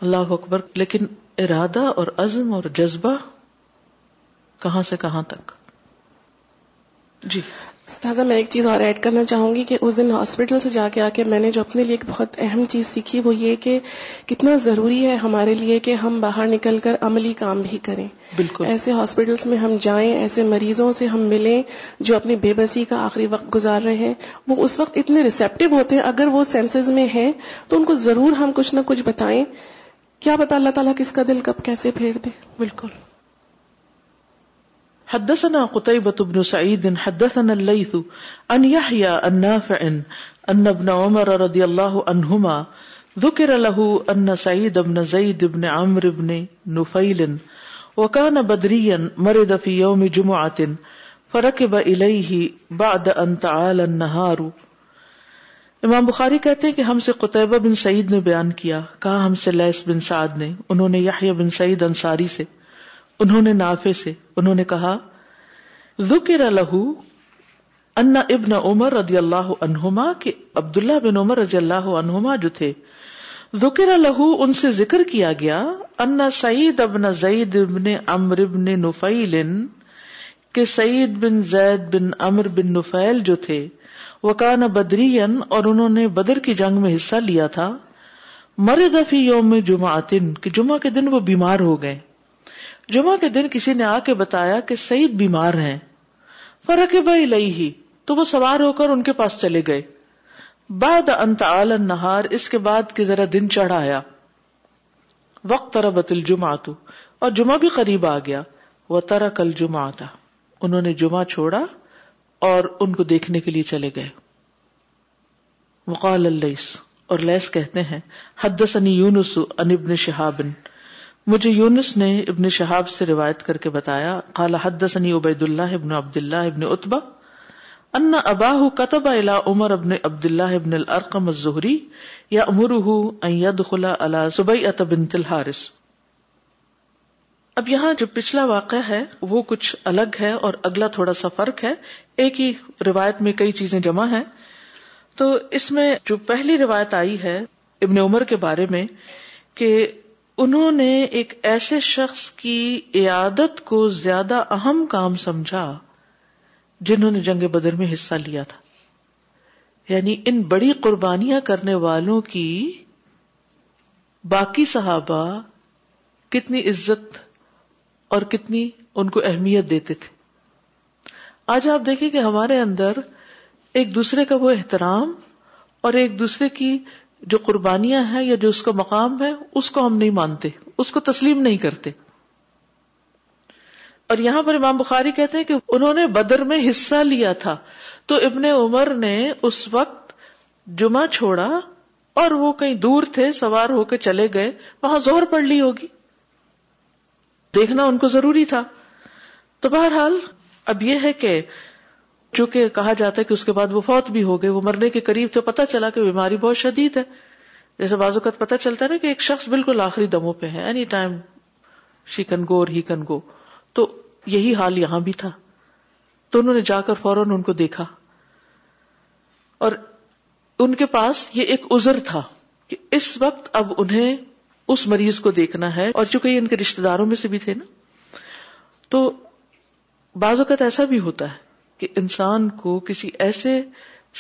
اللہ اکبر. لیکن ارادہ اور عزم اور جذبہ کہاں سے کہاں تک. جی استاذہ، میں ایک چیز اور ایڈ کرنا چاہوں گی کہ اس دن ہاسپٹل سے جا کے آ کے میں نے جو اپنے لیے ایک بہت اہم چیز سیکھی وہ یہ کہ کتنا ضروری ہے ہمارے لیے کہ ہم باہر نکل کر عملی کام بھی کریں. بالکل ایسے ہاسپٹلس میں ہم جائیں، ایسے مریضوں سے ہم ملیں جو اپنی بے بسی کا آخری وقت گزار رہے ہیں. وہ اس وقت اتنے ریسیپٹیو ہوتے ہیں، اگر وہ سینسز میں ہیں تو ان کو ضرور ہم کچھ نہ کچھ بتائیں. کیا پتا اللہ تعالیٰ کس کا دل کب کیسے پھیر دے. بالکل. حدثنا قتيبة بن سعيد حدثنا الليث عن يحيى عن نافع أن ابن عمر رضي الله عنهما ذكر له أن سعيد بن زيد بن عمرو بن نفيل وكان بدريا مرض في يوم جمعة فركب إليه بعد أن تعالى النهار. امام بخاری کہتے ہیں کہ ہم سے قتيبة بن سعيد نے بیان کیا، کہا ہم سے لیث بن سعد نے، انہوں نے يحيى بن سعيد انصاری سے، انہوں نے نافع سے، انہوں نے کہا ذکر لہو ان ابن عمر رضی اللہ عنہما، کہ عبداللہ بن عمر رضی اللہ عنہما جو تھے، ذکر لہو ان سے ذکر کیا گیا، ان سعید ابن زید ابن عمرو ابن نفیل، کہ سعید بن زید بن عمرو بن نفیل جو تھے، وکان بدرین اور انہوں نے بدر کی جنگ میں حصہ لیا تھا، مرض فی یوم جمعتن کہ جمعہ کے دن وہ بیمار ہو گئے. جمعہ کے دن کسی نے آ کے بتایا کہ سعید بیمار ہیں. فرکب الیہ تو وہ سوار ہو کر ان کے پاس چلے گئے. بعد ان تعالی النہار اس کے بعد کہ ذرا دن چڑھ آیا. واقتربت الجمعۃ اور جمعہ بھی قریب آ گیا. وترک الجمعۃ انہوں نے جمعہ چھوڑا اور ان کو دیکھنے کے لیے چلے گئے. وقال اللیث اور لیث کہتے ہیں حدثنی یونس عن ابن شہاب، مجھے یونس نے ابن شہاب سے روایت کر کے بتایا، قال حدثني عبید اللہ ابن عبد اللہ ابن عتبہ ان اباہ كتب الى عمر ابن عبد اللہ ابن الارقم الزہری یامرہ ان يدخل على سبیعۃ بنت الحارث. اب یہاں جو پچھلا واقعہ ہے وہ کچھ الگ ہے اور اگلا تھوڑا سا فرق ہے، ایک ہی روایت میں کئی چیزیں جمع ہیں. تو اس میں جو پہلی روایت آئی ہے ابن عمر کے بارے میں کہ انہوں نے ایک ایسے شخص کی عیادت کو زیادہ اہم کام سمجھا جنہوں نے جنگ بدر میں حصہ لیا تھا، یعنی ان بڑی قربانیاں کرنے والوں کی باقی صحابہ کتنی عزت اور کتنی ان کو اہمیت دیتے تھے. آج آپ دیکھیں کہ ہمارے اندر ایک دوسرے کا وہ احترام اور ایک دوسرے کی جو قربانیاں ہیں یا جو اس کا مقام ہے اس کو ہم نہیں مانتے، اس کو تسلیم نہیں کرتے. اور یہاں پر امام بخاری کہتے ہیں کہ انہوں نے بدر میں حصہ لیا تھا، تو ابن عمر نے اس وقت جمعہ چھوڑا اور وہ کہیں دور تھے، سوار ہو کے چلے گئے، وہاں ظہر پڑھ لی ہوگی، دیکھنا ان کو ضروری تھا. تو بہرحال اب یہ ہے کہ چونکہ کہا جاتا ہے کہ اس کے بعد وہ فوت بھی ہو گئے، وہ مرنے کے قریب تھے، پتہ چلا کہ بیماری بہت شدید ہے. جیسے بعض اوقات پتہ چلتا ہے نا کہ ایک شخص بالکل آخری دموں پہ ہے، any time she can go اور ہی کین گو، تو یہی حال یہاں بھی تھا. تو انہوں نے جا کر فوراً ان کو دیکھا اور ان کے پاس یہ ایک عذر تھا کہ اس وقت اب انہیں اس مریض کو دیکھنا ہے، اور چونکہ یہ ان کے رشتے داروں میں سے بھی تھے نا. تو بعض اوقات ایسا بھی ہوتا ہے کہ انسان کو کسی ایسے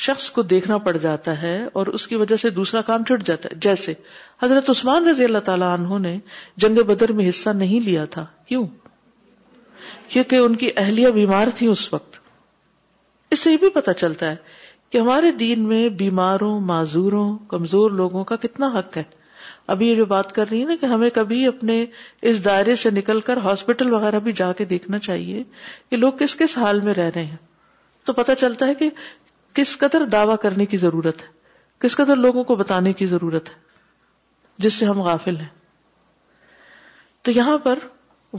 شخص کو دیکھنا پڑ جاتا ہے اور اس کی وجہ سے دوسرا کام چھٹ جاتا ہے. جیسے حضرت عثمان رضی اللہ تعالیٰ عنہ نے جنگ بدر میں حصہ نہیں لیا تھا، کیوں؟ کیونکہ ان کی اہلیہ بیمار تھی اس وقت. اس سے یہ بھی پتہ چلتا ہے کہ ہمارے دین میں بیماروں، معذوروں، کمزور لوگوں کا کتنا حق ہے. ابھی یہ جو بات کر رہی ہے نا کہ ہمیں کبھی اپنے اس دائرے سے نکل کر ہاسپٹل وغیرہ بھی جا کے دیکھنا چاہیے کہ لوگ کس کس حال میں رہ رہے ہیں، تو پتہ چلتا ہے کہ کس قدر دعویٰ کرنے کی ضرورت ہے، کس قدر لوگوں کو بتانے کی ضرورت ہے، جس سے ہم غافل ہیں. تو یہاں پر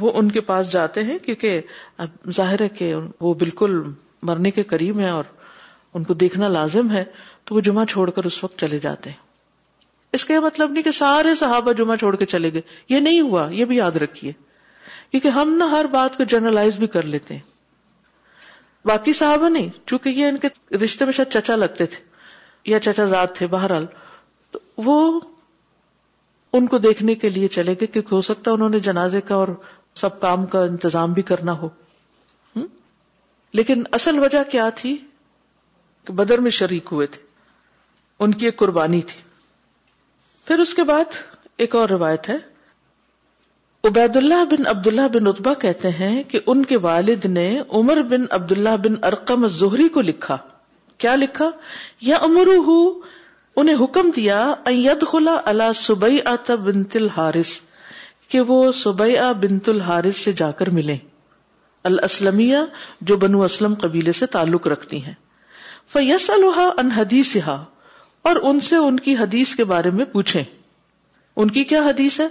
وہ ان کے پاس جاتے ہیں کیونکہ اب ظاہر ہے کہ وہ بالکل مرنے کے قریب ہیں اور ان کو دیکھنا لازم ہے، تو وہ جمعہ چھوڑ کر اس وقت چلے جاتے ہیں. اس کا یہ مطلب نہیں کہ سارے صحابہ جمعہ چھوڑ کے چلے گئے, یہ نہیں ہوا, یہ بھی یاد رکھیے, کیونکہ ہم نہ ہر بات کو جنرلائز بھی کر لیتے ہیں. باقی صحابہ نہیں, چونکہ یہ ان کے رشتے میں شاید چچا لگتے تھے یا چچا زاد تھے, بہرحال تو وہ ان کو دیکھنے کے لیے چلے گئے, کیونکہ ہو سکتا ہے انہوں نے جنازے کا اور سب کام کا انتظام بھی کرنا ہو. لیکن اصل وجہ کیا تھی کہ بدر میں شریک ہوئے تھے, ان کی ایک قربانی تھی. پھر اس کے بعد ایک اور روایت ہے, عبید اللہ بن عبداللہ بن عتبہ کہتے ہیں کہ ان کے والد نے عمر بن عبداللہ بن ارقم الزہری کو لکھا. کیا لکھا؟ یا امرہ, انہیں حکم دیا, ان یدخل علی سبیعہ بنت الحارث, کہ وہ سبیعہ بنت الحارث سے جا کر ملیں, الاسلمیہ جو بنو اسلم قبیلے سے تعلق رکھتی ہیں. فیسألها عن حدیثها, اور ان سے ان کی حدیث کے بارے میں پوچھیں, ان کی کیا حدیث ہے.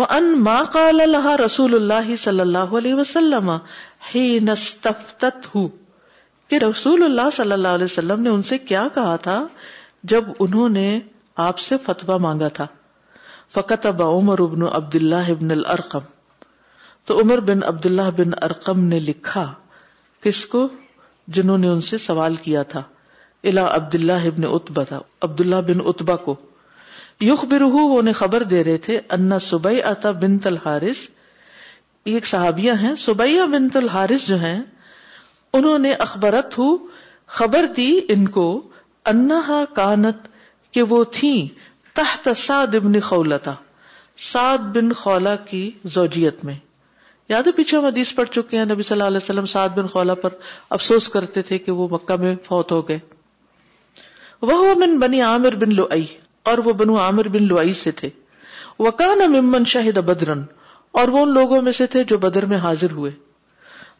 وعن ما قال لها رسول اللہ صلی اللہ علیہ وسلم حین استفتته, کہ رسول اللہ صلی اللہ علیہ وسلم نے ان سے کیا کہا تھا جب انہوں نے آپ سے فتویٰ مانگا تھا. فکتب عمر بن عبداللہ بن الارقم, تو عمر بن عبداللہ بن ارقم نے لکھا, کس کو؟ جنہوں نے ان سے سوال کیا تھا, الا عبداللہ بن عتبہ, تھا عبداللہ بن عتبہ کو. یخبرہ, وہ انہیں خبر دے رہے تھے, ان سبیعہ بنت الحارث, یہ ایک صحابیہ ہیں, سبیعہ بنت الحارث جو ہیں, انہوں نے اخبرت ہو, خبر دی ان کو, انہا کانت, کہ وہ تھیں, تحت سعد بن خولتا, سعد بن خولہ کی زوجیت میں. یاد ہے پیچھے ہم حدیث پڑھ چکے ہیں, نبی صلی اللہ علیہ وسلم سعد بن خولہ پر افسوس کرتے تھے کہ وہ مکہ میں فوت ہو گئے. وَهُوَ مِن بَنِي عامر بن لؤی, اور وہ بنو عامر بن لؤی سے تھے. وَكَانَ مِمَّن شَهِدَ بدرن, اور وہ ان لوگوں میں سے تھے جو بدر میں حاضر ہوئے.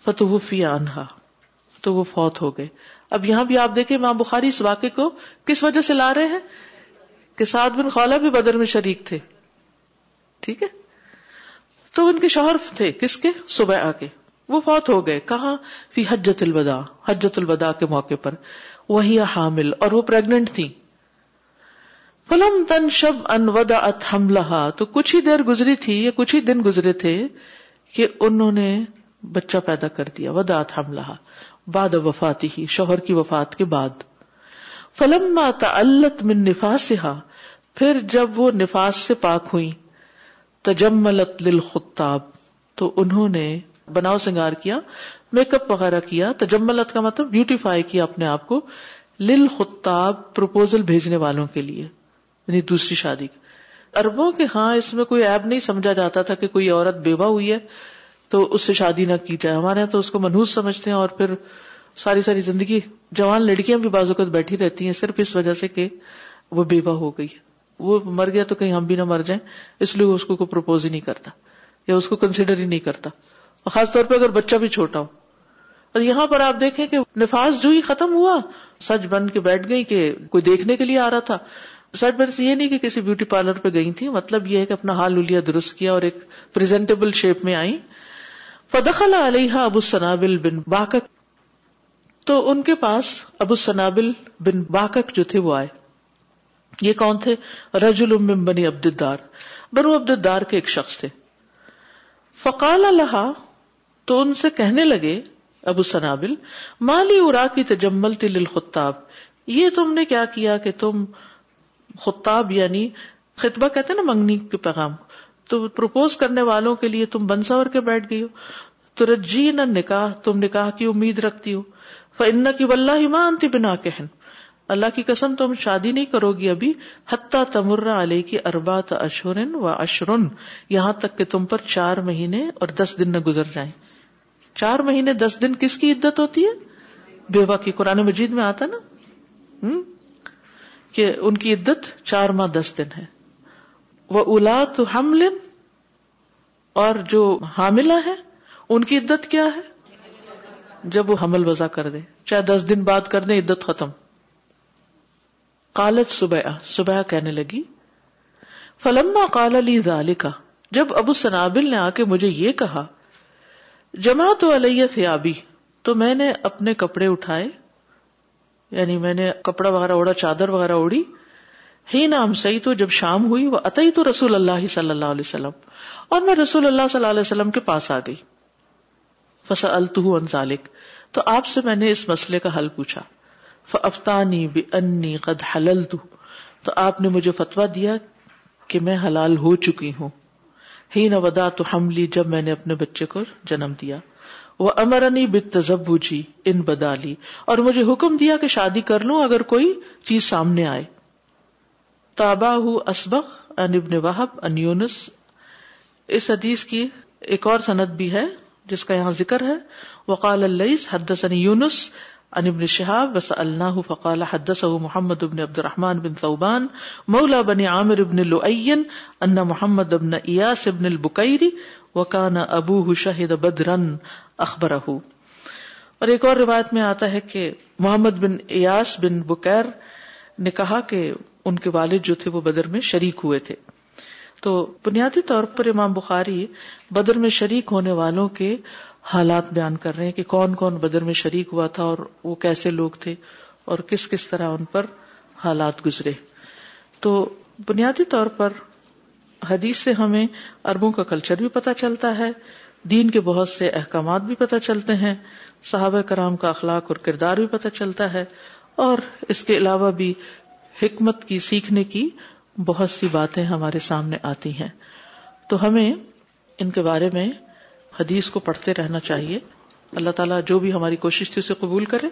فَتُوفِيَ عَنْهَا, تو وہ فوت ہو گئے. اب یہاں بھی آپ دیکھیں امام بخاری اس واقعے کو کس وجہ سے لا رہے ہیں کہ سعد بن خولہ بھی بدر میں شریک تھے, ٹھیک ہے, تو ان کے شوہر تھے کس کے؟ سبیعہ کے. وہ فوت ہو گئے کہاں؟ فی حجۃ الوداع, حجۃ الوداع کے موقع پر. وہی حامل, اور وہ پریگننٹ تھی. فلم تنشب ان ودعت حملھا, تو کچھ ہی دیر گزری تھی یا کچھ ہی دن گزرے تھے کہ انہوں نے بچہ پیدا کر دیا. ودعت حملھا بعد وفاتی ہی, شوہر کی وفات کے بعد. فلما تعلت من نفاسہا, پھر جب وہ نفاس سے پاک ہوئی, تجملت للخطاب, تو انہوں نے بناؤ سنگار کیا, میک اپ وغیرہ کیا. تجملت کا مطلب بیوٹیفائی کیا اپنے آپ کو, للخطاب پروپوزل بھیجنے والوں کے لیے, یعنی دوسری شادی. عربوں کے ہاں اس میں کوئی عیب نہیں سمجھا جاتا تھا کہ کوئی عورت بیوہ ہوئی ہے تو اس سے شادی نہ کی جائے. ہمارے یہاں تو اس کو منحوس سمجھتے ہیں, اور پھر ساری ساری زندگی جوان لڑکیاں بھی بعض اوقات بیٹھی رہتی ہیں صرف اس وجہ سے کہ وہ بیوہ ہو گئی, وہ مر گیا تو کہیں ہم بھی نہ مر جائیں, اس لیے اس کو کوئی پروپوز ہی نہیں کرتا یا اس کو کنسیڈر ہی نہیں کرتا, اور خاص طور پہ اگر بچہ بھی چھوٹا ہو. اور یہاں پر آپ دیکھیں کہ نفاس جو ہی ختم ہوا, سچ بن کے بیٹھ گئی کہ کوئی دیکھنے کے لیے آ رہا تھا. سچ بن سے یہ نہیں کہ کسی بیوٹی پارلر پہ گئی تھی, مطلب یہ ہے کہ اپنا حال لولیا درست کیا اور ایک پریزنٹیبل شیپ میں آئی. فدخل علیہا ابو السنابل بن باقک, تو ان کے پاس ابو السنابل بن باقک جو تھے وہ آئے. یہ کون تھے؟ رجل من بنی عبد الدار, بنو عبد الدار کے ایک شخص تھے. فقال لہا, تو ان سے کہنے لگے ابو السنابل, مالی اراکی تجملتی للخطاب, یہ تم نے کیا کیا کہ تم خطاب, یعنی خطبہ کہتے ہیں نا منگنی کے پیغام, تو پروپوز کرنے والوں کے لیے تم بنساور کے بیٹھ گئی ہو. ترجین النکاح, تم نکاح کی امید رکھتی ہو. فإنکی واللہ ما انت بناکحن, اللہ کی قسم تم شادی نہیں کرو گی ابھی. حتیٰ تمر علیکی اربعۃ اشہر و عشر, یہاں تک کہ تم پر چار مہینے اور دس دن نہ گزر جائیں. چار مہینے دس دن کس کی عدت ہوتی ہے؟ بیوہ کی. قرآن مجید میں آتا نا کہ ان کی عدت چار ماہ دس دن ہے. وَأُولَاتُ حَمْلٍ, اور جو حاملہ ہے ان کی عدت کیا ہے؟ جب وہ حمل وضع کر دیں, چاہے دس دن بعد کر دیں, عدت ختم. قالت سبیعہ, سبیعہ کہنے لگی, فلما قال لی ذالک, جب ابو السنابل نے آ کے مجھے یہ کہا, جمعت علی ثیابی, تو میں نے اپنے کپڑے اٹھائے, یعنی میں نے کپڑا وغیرہ اوڑا, چادر وغیرہ اوڑی. حین امسیت، جب شام ہوئی، واتیت رسول اللہ صلی اللہ علیہ وسلم، اور میں رسول اللہ صلی اللہ علیہ وسلم کے پاس آ گئی، فسألتہ عن ذلک، تو آپ سے میں نے اس مسئلے کا حل پوچھا، فافتانی بانی قد حللت، تو آپ نے مجھے فتویٰ دیا کہ میں حلال ہو چکی ہوں، حین ودعت حملی، جب میں نے اپنے بچے کو جنم دیا، وامرنی بالتزوج ان بدالی، اور مجھے حکم دیا کہ شادی کر لوں اگر کوئی چیز سامنے آئے، تاباہ اسبغ عن ابن وہب عن یونس، اس حدیث کی ایک اور سند بھی ہے جس کا یہاں ذکر ہے، وقال اللیث حدثنی یونس عن ابن شہاب وسألناه فقال حدثه محمد بن عبد الرحمن بن ثوبان مولى بن عامر بن لؤي ان محمد بن ایاس بن البکیری وكان ابوه شهد بدرا اخبره، اور ایک اور روایت میں آتا ہے کہ محمد بن ایاس بن بکیر نے کہا کہ ان کے والد جو تھے وہ بدر میں شریک ہوئے تھے۔ تو بنیادی طور پر امام بخاری بدر میں شریک ہونے والوں کے حالات بیان کر رہے ہیں کہ کون کون بدر میں شریک ہوا تھا اور وہ کیسے لوگ تھے اور کس کس طرح ان پر حالات گزرے۔ تو بنیادی طور پر حدیث سے ہمیں عربوں کا کلچر بھی پتہ چلتا ہے، دین کے بہت سے احکامات بھی پتہ چلتے ہیں، صحابہ کرام کا اخلاق اور کردار بھی پتہ چلتا ہے، اور اس کے علاوہ بھی حکمت کی سیکھنے کی بہت سی باتیں ہمارے سامنے آتی ہیں۔ تو ہمیں ان کے بارے میں حدیث کو پڑھتے رہنا چاہیے۔ اللہ تعالیٰ جو بھی ہماری کوشش تھی اسے قبول کرے۔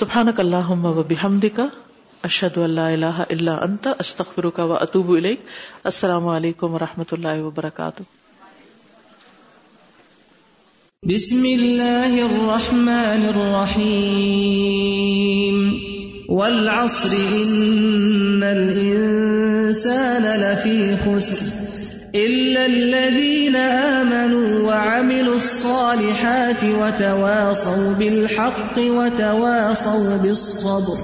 سبحانک اللہم و بحمدک، اشہد ان لا الہ الا انت، استغفرک و اتوب الیک۔ السلام علیکم و رحمۃ اللہ وبرکاتہ۔ بسم اللہ الرحمن الرحیم، والعصر إن الإنسان لفي خسر إلا الذين آمنوا وعملوا الصالحات وتواصوا بالحق وتواصوا بالصبر۔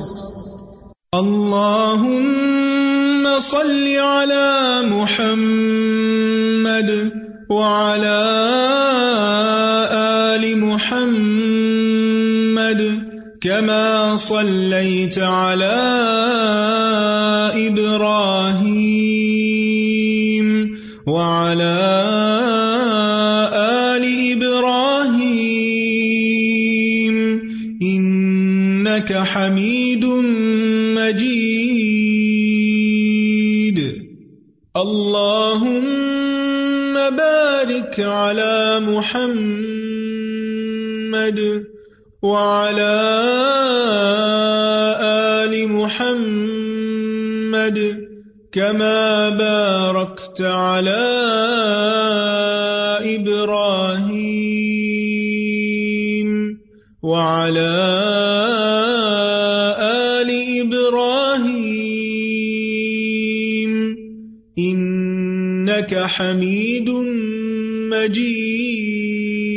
اللهم صل على محمد وعلى آل محمد كما صليت على إبراهيم وعلى آل إبراهيم إنك حميد مجيد۔ اللهم بارك على محمد وعلى آل محمد كما باركت على إبراهيم وعلى آل إبراهيم إنك حميد مجيد۔